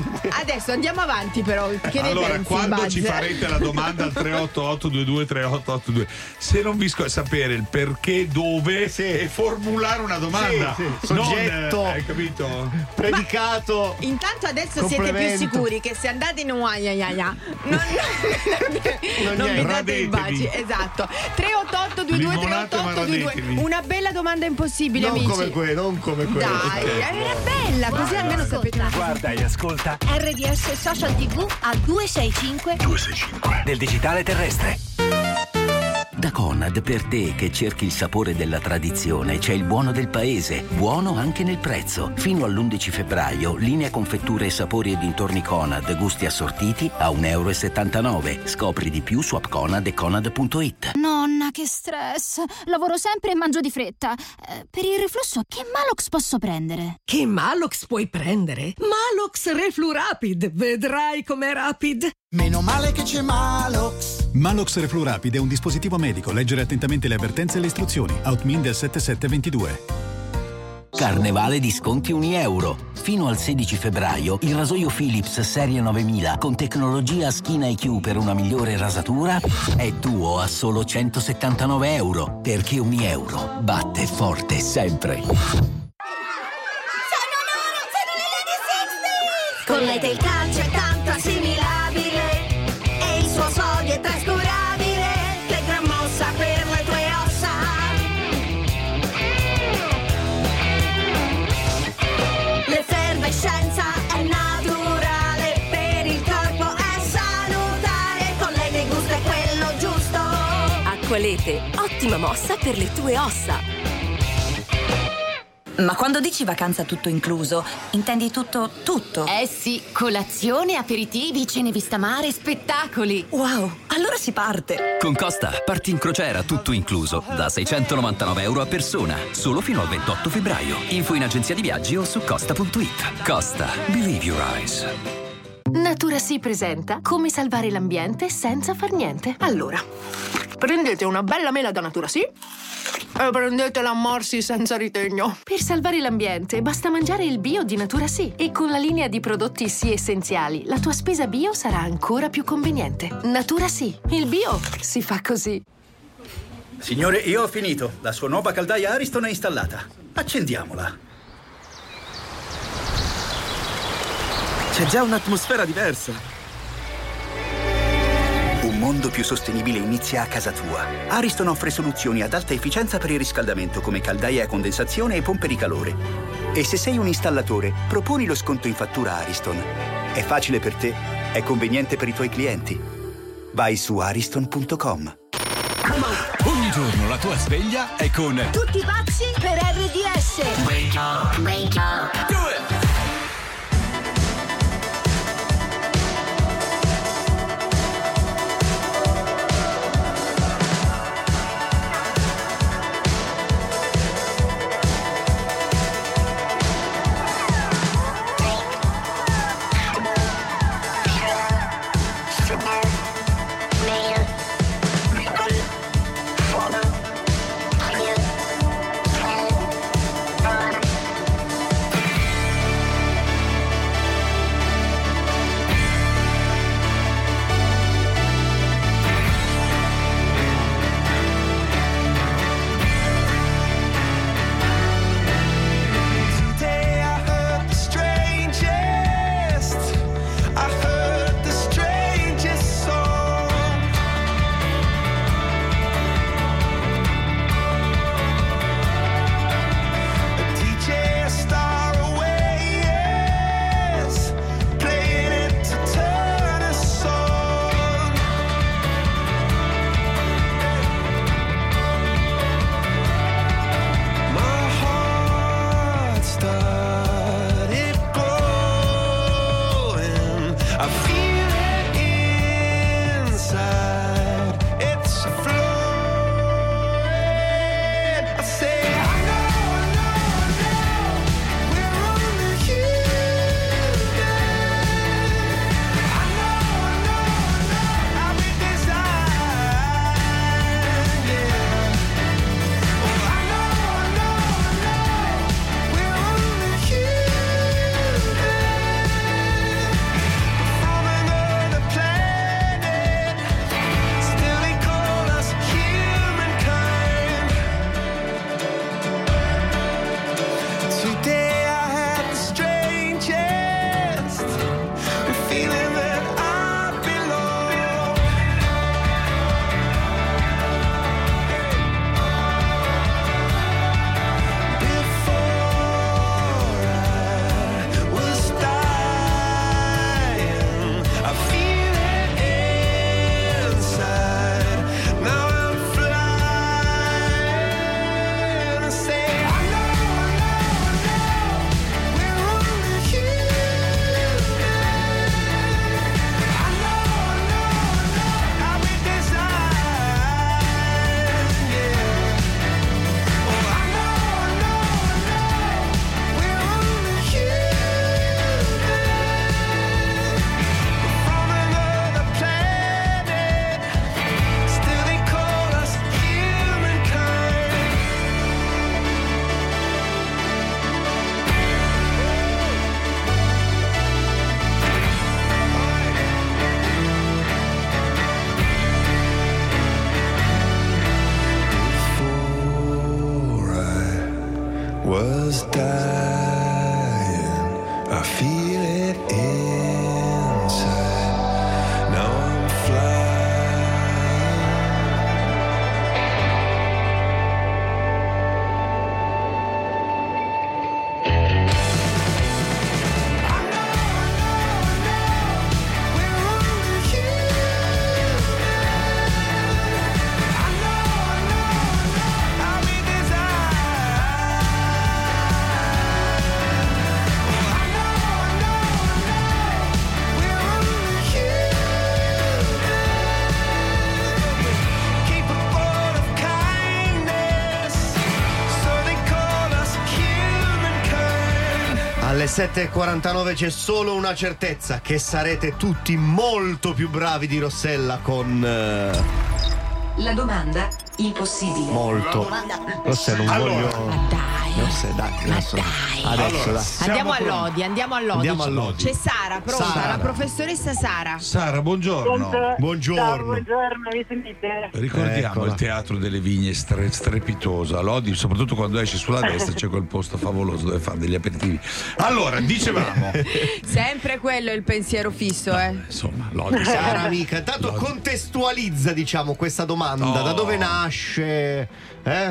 Adesso andiamo avanti, però. Che allora, ne pensi, quando Buzz? Ci farete la domanda al 388-223882. Se non vi sapere il perché, dove e formulare una domanda. Sì. Soggetto. Hai capito? Predicato. Ma, intanto adesso siete più sicuri che se andate in un non vi date i baci. Esatto. 388-223882. Una bella domanda impossibile, amici. Non come quello. Dai, era bella, così almeno sapete. Guarda e ascolta RDS Social TV a 265 del digitale terrestre. Da Conad, per te che cerchi il sapore della tradizione, c'è il buono del paese, buono anche nel prezzo. Fino all'11 febbraio, linea confetture e sapori e dintorni Conad, gusti assortiti a €1,79. Scopri di più su app Conad e Conad.it. Nonna, che stress! Lavoro sempre e mangio di fretta. Per il reflusso, che Malox posso prendere? Che Malox puoi prendere? Malox Reflurapid. Vedrai com'è rapid. Meno male che c'è Malox. Malox Reflurapid è un dispositivo medico. Leggere attentamente le avvertenze e le istruzioni. Outmin del 7722. Carnevale di sconti €1. Fino al 16 febbraio il rasoio Philips serie 9000 con tecnologia Skin IQ per una migliore rasatura è tuo a solo €179. Perché €1 batte forte sempre. Con lei del calcio è tanto assimilabile e il suo sodio è trascurabile, che gran mossa per le tue ossa. L'effervescenza è naturale, per il corpo è salutare, con lei del gusto è quello giusto. Acqualete, ottima mossa per le tue ossa. Ma quando dici vacanza tutto incluso, intendi tutto? Eh sì, colazione, aperitivi, cene vista mare, spettacoli. Wow, allora si parte. Con Costa, parti in crociera tutto incluso, da €699 a persona, solo fino al 28 febbraio. Info in agenzia di viaggi o su costa.it. Costa, believe your eyes. Natura Sì presenta come salvare l'ambiente senza far niente. Allora, prendete una bella mela da Natura Sì e prendetela a morsi senza ritegno. Per salvare l'ambiente basta mangiare il bio di Natura Sì, e con la linea di prodotti Sì essenziali la tua spesa bio sarà ancora più conveniente. Natura Sì, il bio si fa così. Signore, io ho finito. La sua nuova caldaia Ariston è installata. Accendiamola. C'è già un'atmosfera diversa. Un mondo più sostenibile inizia a casa tua. Ariston offre soluzioni ad alta efficienza per il riscaldamento, come caldaie a condensazione e pompe di calore. E se sei un installatore, proponi lo sconto in fattura Ariston. È facile per te, è conveniente per i tuoi clienti. Vai su ariston.com. Ogni giorno la tua sveglia è con Tutti pazzi per RDS. Wake up, wake up. Do it. Alle 7:49 c'è solo una certezza: che sarete tutti molto più bravi di Rossella con la domanda impossibile. Molto. Rossella, non voglio. Andiamo a Lodi. C'è Sara, pronta, la professoressa Sara. Sara, buongiorno. Buongiorno. Buongiorno, mi sentite? Ricordiamo il teatro delle vigne strepitoso a Lodi, soprattutto quando esci sulla destra c'è quel posto favoloso dove fare degli aperitivi. Allora, dicevamo sempre quello è il pensiero fisso, Insomma, Lodi. Sara, amica, tanto Lodi. Contestualizza, diciamo, questa domanda, da dove nasce?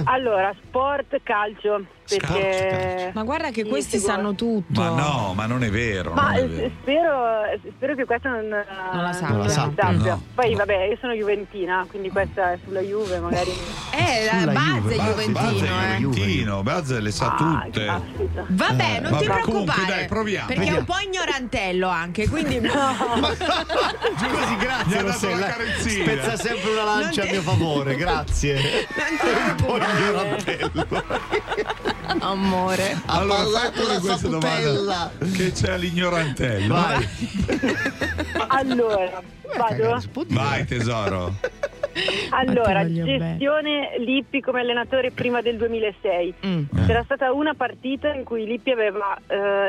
Allora, sport, calcio, perché... calcio. Ma guarda che questi sanno tutto. Ma no, ma non è vero. Ma è vero. Spero che questa non la sappia. No. Poi vabbè, io sono juventina, quindi questa è sulla Juve, magari. La Bazza è juventino. Bazza le sa tutte. Vabbè, non ti preoccupare. Dai, proviamo. Perché è un po' ignorantello anche, quindi Così, grazie Rossella. Spezza sempre una lancia a mio favore, grazie. Amore, allora fai questa domanda che c'è l'ignorantello. Allora vado. Vai tesoro. Allora, gestione Lippi come allenatore prima del 2006. C'era stata una partita in cui Lippi aveva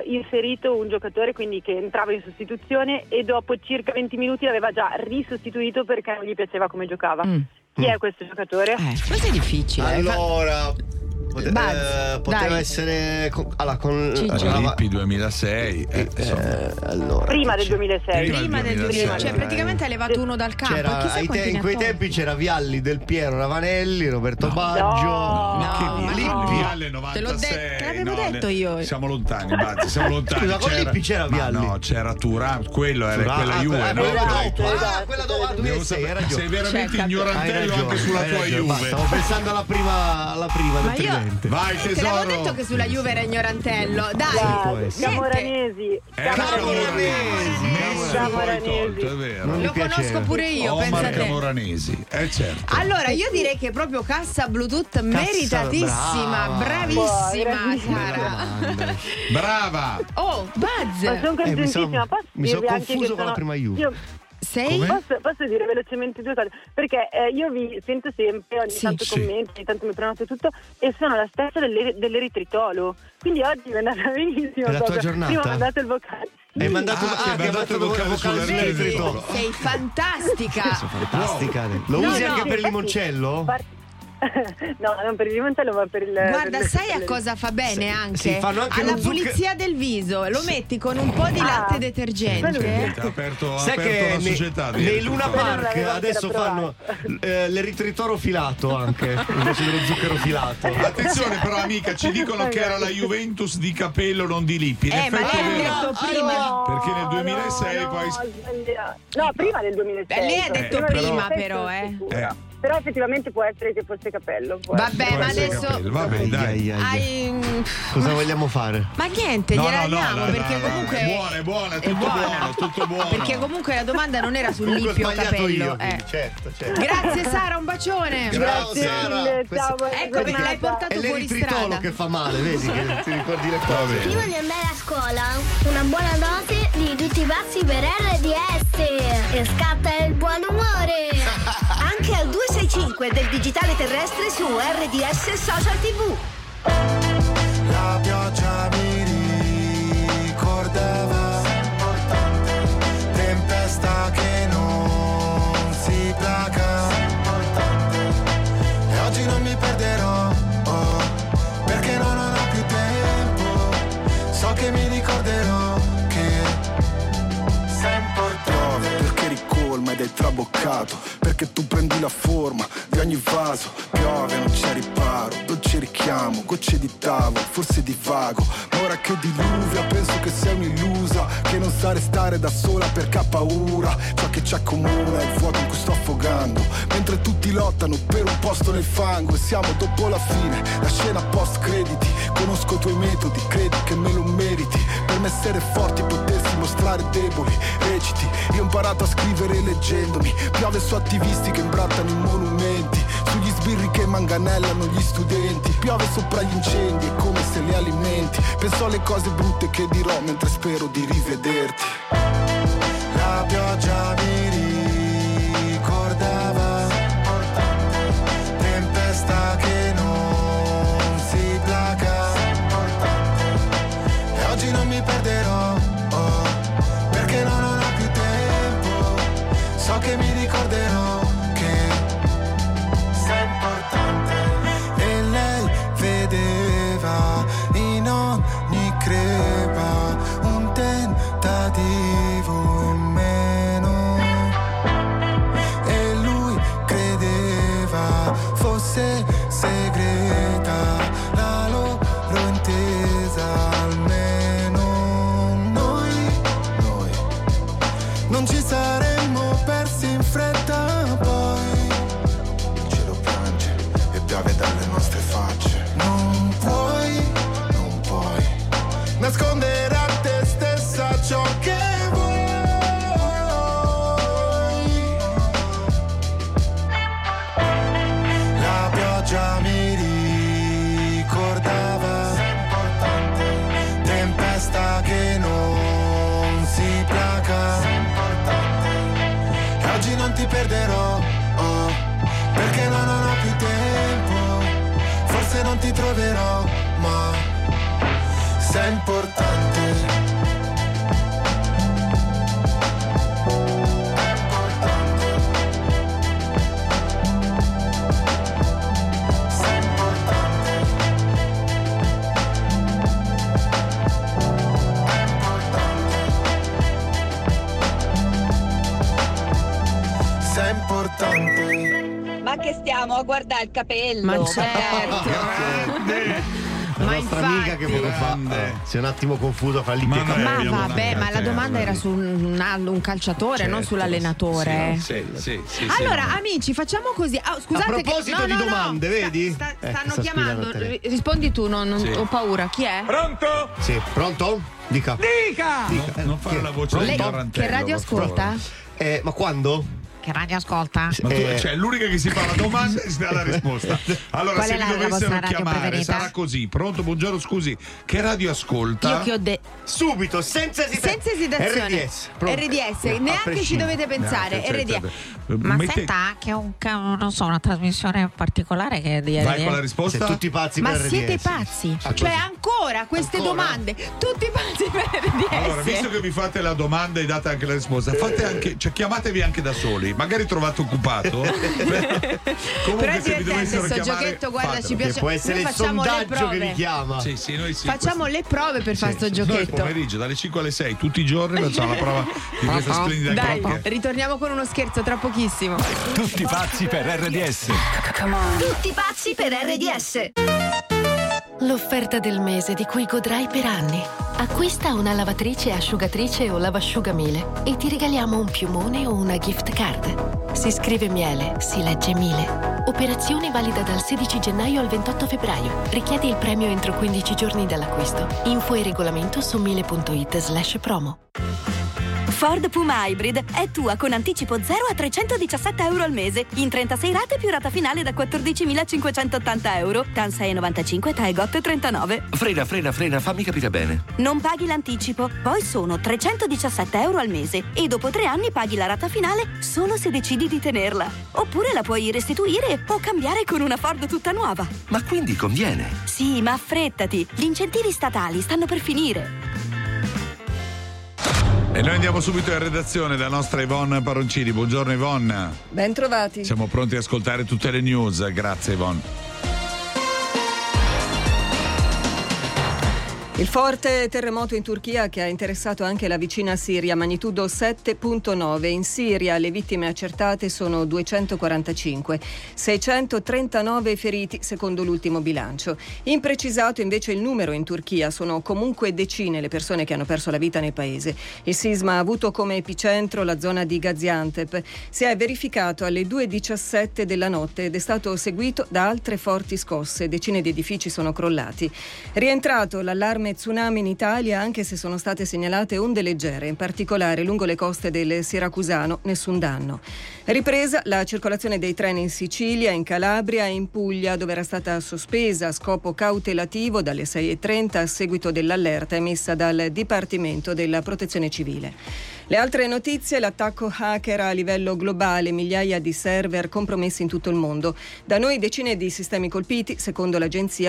inserito un giocatore, quindi che entrava in sostituzione, e dopo circa 20 minuti l'aveva già risostituito perché non gli piaceva come giocava. Chi è questo giocatore? Questo è difficile. Allora, poteva essere con Lippi 2006. Prima del 2006. Cioè praticamente ha levato uno dal campo. In quei tempi c'era Vialli, Del Piero, Ravanelli, Roberto Baggio. Vialli 96. Te l'avevo detto io. Siamo lontani, Bazzi, siamo lontani. Scusa, con Lippi c'era Vialli. No, c'era Tura, quello era quella Juve. Quella dove 2006, hai ragione. Sei veramente ignorantello anche sulla tua Juve. Stavo pensando alla prima del tridente. Vai tesoro. Te l'avevo detto che sulla Juve era ignorantello. Dai, Camoranesi. È vero. Lo conosco pure io, pensa te. Camoranesi. Certo. Allora, io direi che proprio cassa Bluetooth meritatissima, bravissima Sara. Brava. Oh, Buzz. Ma sono contentissima. Mi sono confuso con la prima Juve. Posso dire velocemente due cose? Perché io vi sento sempre, ogni tanto commenti, ogni tanto mi prenoto tutto, e sono la stessa dell'eritritolo. Quindi oggi mi è andata benissimo. È la tua giornata? Prima ho mandato il vocale. Hai mandato il vocale sull'eritritolo. Sei fantastica. Sei fantastica. Lo usi anche per il limoncello? No, non per il limoncello, ma per il... Guarda, sai a cosa fa bene anche? Fanno anche alla pulizia del viso. Lo metti con un po' di latte detergente. Sai che la società nei Luna Park adesso fanno l'eritritolo filato anche invece dello zucchero filato. Attenzione però, amica, ci dicono che era la Juventus di Capello, non di Lippi. Ma l'hai detto prima. Perché nel 2006 poi... No, prima del 2006. Lei ha detto prima però, Però effettivamente può essere che fosse Capello. Vabbè, ma adesso Capello. Vabbè, dai. Cosa vogliamo fare? Ma niente, gliela diamo perché comunque è buona, tutto buono. Perché comunque la domanda non era sul Lippi o Capello. Certo. Grazie Sara, un bacione. Grazie mille, ciao. Ecco perché l'hai portato fuori strada. È l'eritritolo che fa male, vedi che ti ricordi le cose. Prima di andare a scuola, una buona dose di tutti i passi per RDS e scatta il buon umore. Anche al 265 del digitale terrestre su RDS Social TV. La pioggia mi ricordava tempesta che non si placa e oggi non mi perderò perché non ho più tempo, so che mi ricorderò che sei importante. Colma ed è traboccato perché tu prendi la forma di ogni vaso. Piove, non c'è riparo, dolce richiamo, gocce di tavolo, forse divago, ma ora che diluvia penso che sei un'illusa che non sa restare da sola perché ha paura. Ciò che ci accomuna è il vuoto in cui sto affogando mentre tutti lottano per un posto nel fango e siamo dopo la fine, la scena post crediti. Conosco i tuoi metodi, credi che me lo meriti. Per me essere forti potessi mostrare deboli. Reciti, io ho imparato a scrivere leggendomi. Piove su attivisti che imbrattano i monumenti, sugli sbirri che manganellano gli studenti. Piove sopra gli incendi, è come se li alimenti. Penso alle cose brutte che dirò mentre spero di rivederti. La pioggia mi ricordava tempesta che non si placa ti perderò, oh, perché non ho più tempo, forse non ti troverò, ma sei importante. Ma che stiamo a guardare il capello? Ma certo. La nostra amica che vuole fare si è un attimo confuso fra Lippi e Capello. Ma vabbè, ma la domanda era su un calciatore, certo, non sull'allenatore. Sì, allora, amici, facciamo così. Oh, scusate, a proposito di domande, vedi? Stanno chiamando. Rispondi tu, non ho paura. Chi è? Pronto? Sì, pronto? Dica. Non fare la voce del Tarantello. Che radio ascolta? Ma quando? Che radio ascolta? Ma tu, cioè, è l'unica che si fa la domanda e si dà la risposta. Allora, qual se mi dovessero chiamare, preferita? Sarà così. Pronto, buongiorno, scusi, che radio ascolta? Io che ho detto subito, senza esitazione. RDS, neanche ci dovete pensare. RDS. Ma senta, che è una trasmissione particolare che è di RDS. Vai con la risposta. Siete tutti pazzi per RDS. Ma siete pazzi? Cioè, ancora queste domande. Tutti pazzi per RDS. Allora, visto che vi fate la domanda e date anche la risposta, fate anche, cioè, chiamatevi anche da soli. Magari trovate occupato. Comunque, se vi dovessero chiamare, giochetto, guarda, ci piace. Può essere il sondaggio che vi chiama. Sì, facciamo le prove per fare sto giochetto. Noi pomeriggio dalle 5 alle 6 tutti i giorni facciamo la prova di questa splendida cacca. Ritorniamo con uno scherzo tra pochissimo. Tutti pazzi per RDS. Tutti pazzi per RDS. L'offerta del mese di cui godrai per anni. Acquista una lavatrice, asciugatrice o lavasciugamile e ti regaliamo un piumone o una gift card. Si scrive Miele, si legge Miele. Operazione valida dal 16 gennaio al 28 febbraio. Richiedi il premio entro 15 giorni dall'acquisto. Info e regolamento su miele.it/promo. Ford Puma Hybrid è tua con anticipo 0 a 317 euro al mese, in 36 rate più rata finale da 14.580 euro, TAN 6,95, TAE GOT 39. Frena, fammi capire bene. Non paghi l'anticipo, poi sono 317 euro al mese e dopo 3 anni paghi la rata finale solo se decidi di tenerla. Oppure la puoi restituire o cambiare con una Ford tutta nuova. Ma quindi conviene? Sì, ma affrettati, gli incentivi statali stanno per finire. E noi andiamo subito in redazione dalla nostra Ivonne Paroncini. Buongiorno Ivonne. Ben trovati. Siamo pronti ad ascoltare tutte le news. Grazie Ivonne. Il forte terremoto in Turchia che ha interessato anche la vicina Siria, magnitudo 7.9. In Siria le vittime accertate sono 245, 639 feriti secondo l'ultimo bilancio. Imprecisato invece il numero in Turchia, sono comunque decine le persone che hanno perso la vita nel paese. Il sisma ha avuto come epicentro la zona di Gaziantep. Si è verificato alle 2.17 della notte ed è stato seguito da altre forti scosse. Decine di edifici sono crollati. Rientrato l'allarme tsunami in Italia, anche se sono state segnalate onde leggere, in particolare lungo le coste del Siracusano, nessun danno. Ripresa la circolazione dei treni in Sicilia, in Calabria e in Puglia, dove era stata sospesa a scopo cautelativo dalle 6.30 a seguito dell'allerta emessa dal Dipartimento della Protezione Civile. Le altre notizie: l'attacco hacker a livello globale, migliaia di server compromessi in tutto il mondo. Da noi decine di sistemi colpiti, secondo l'agenzia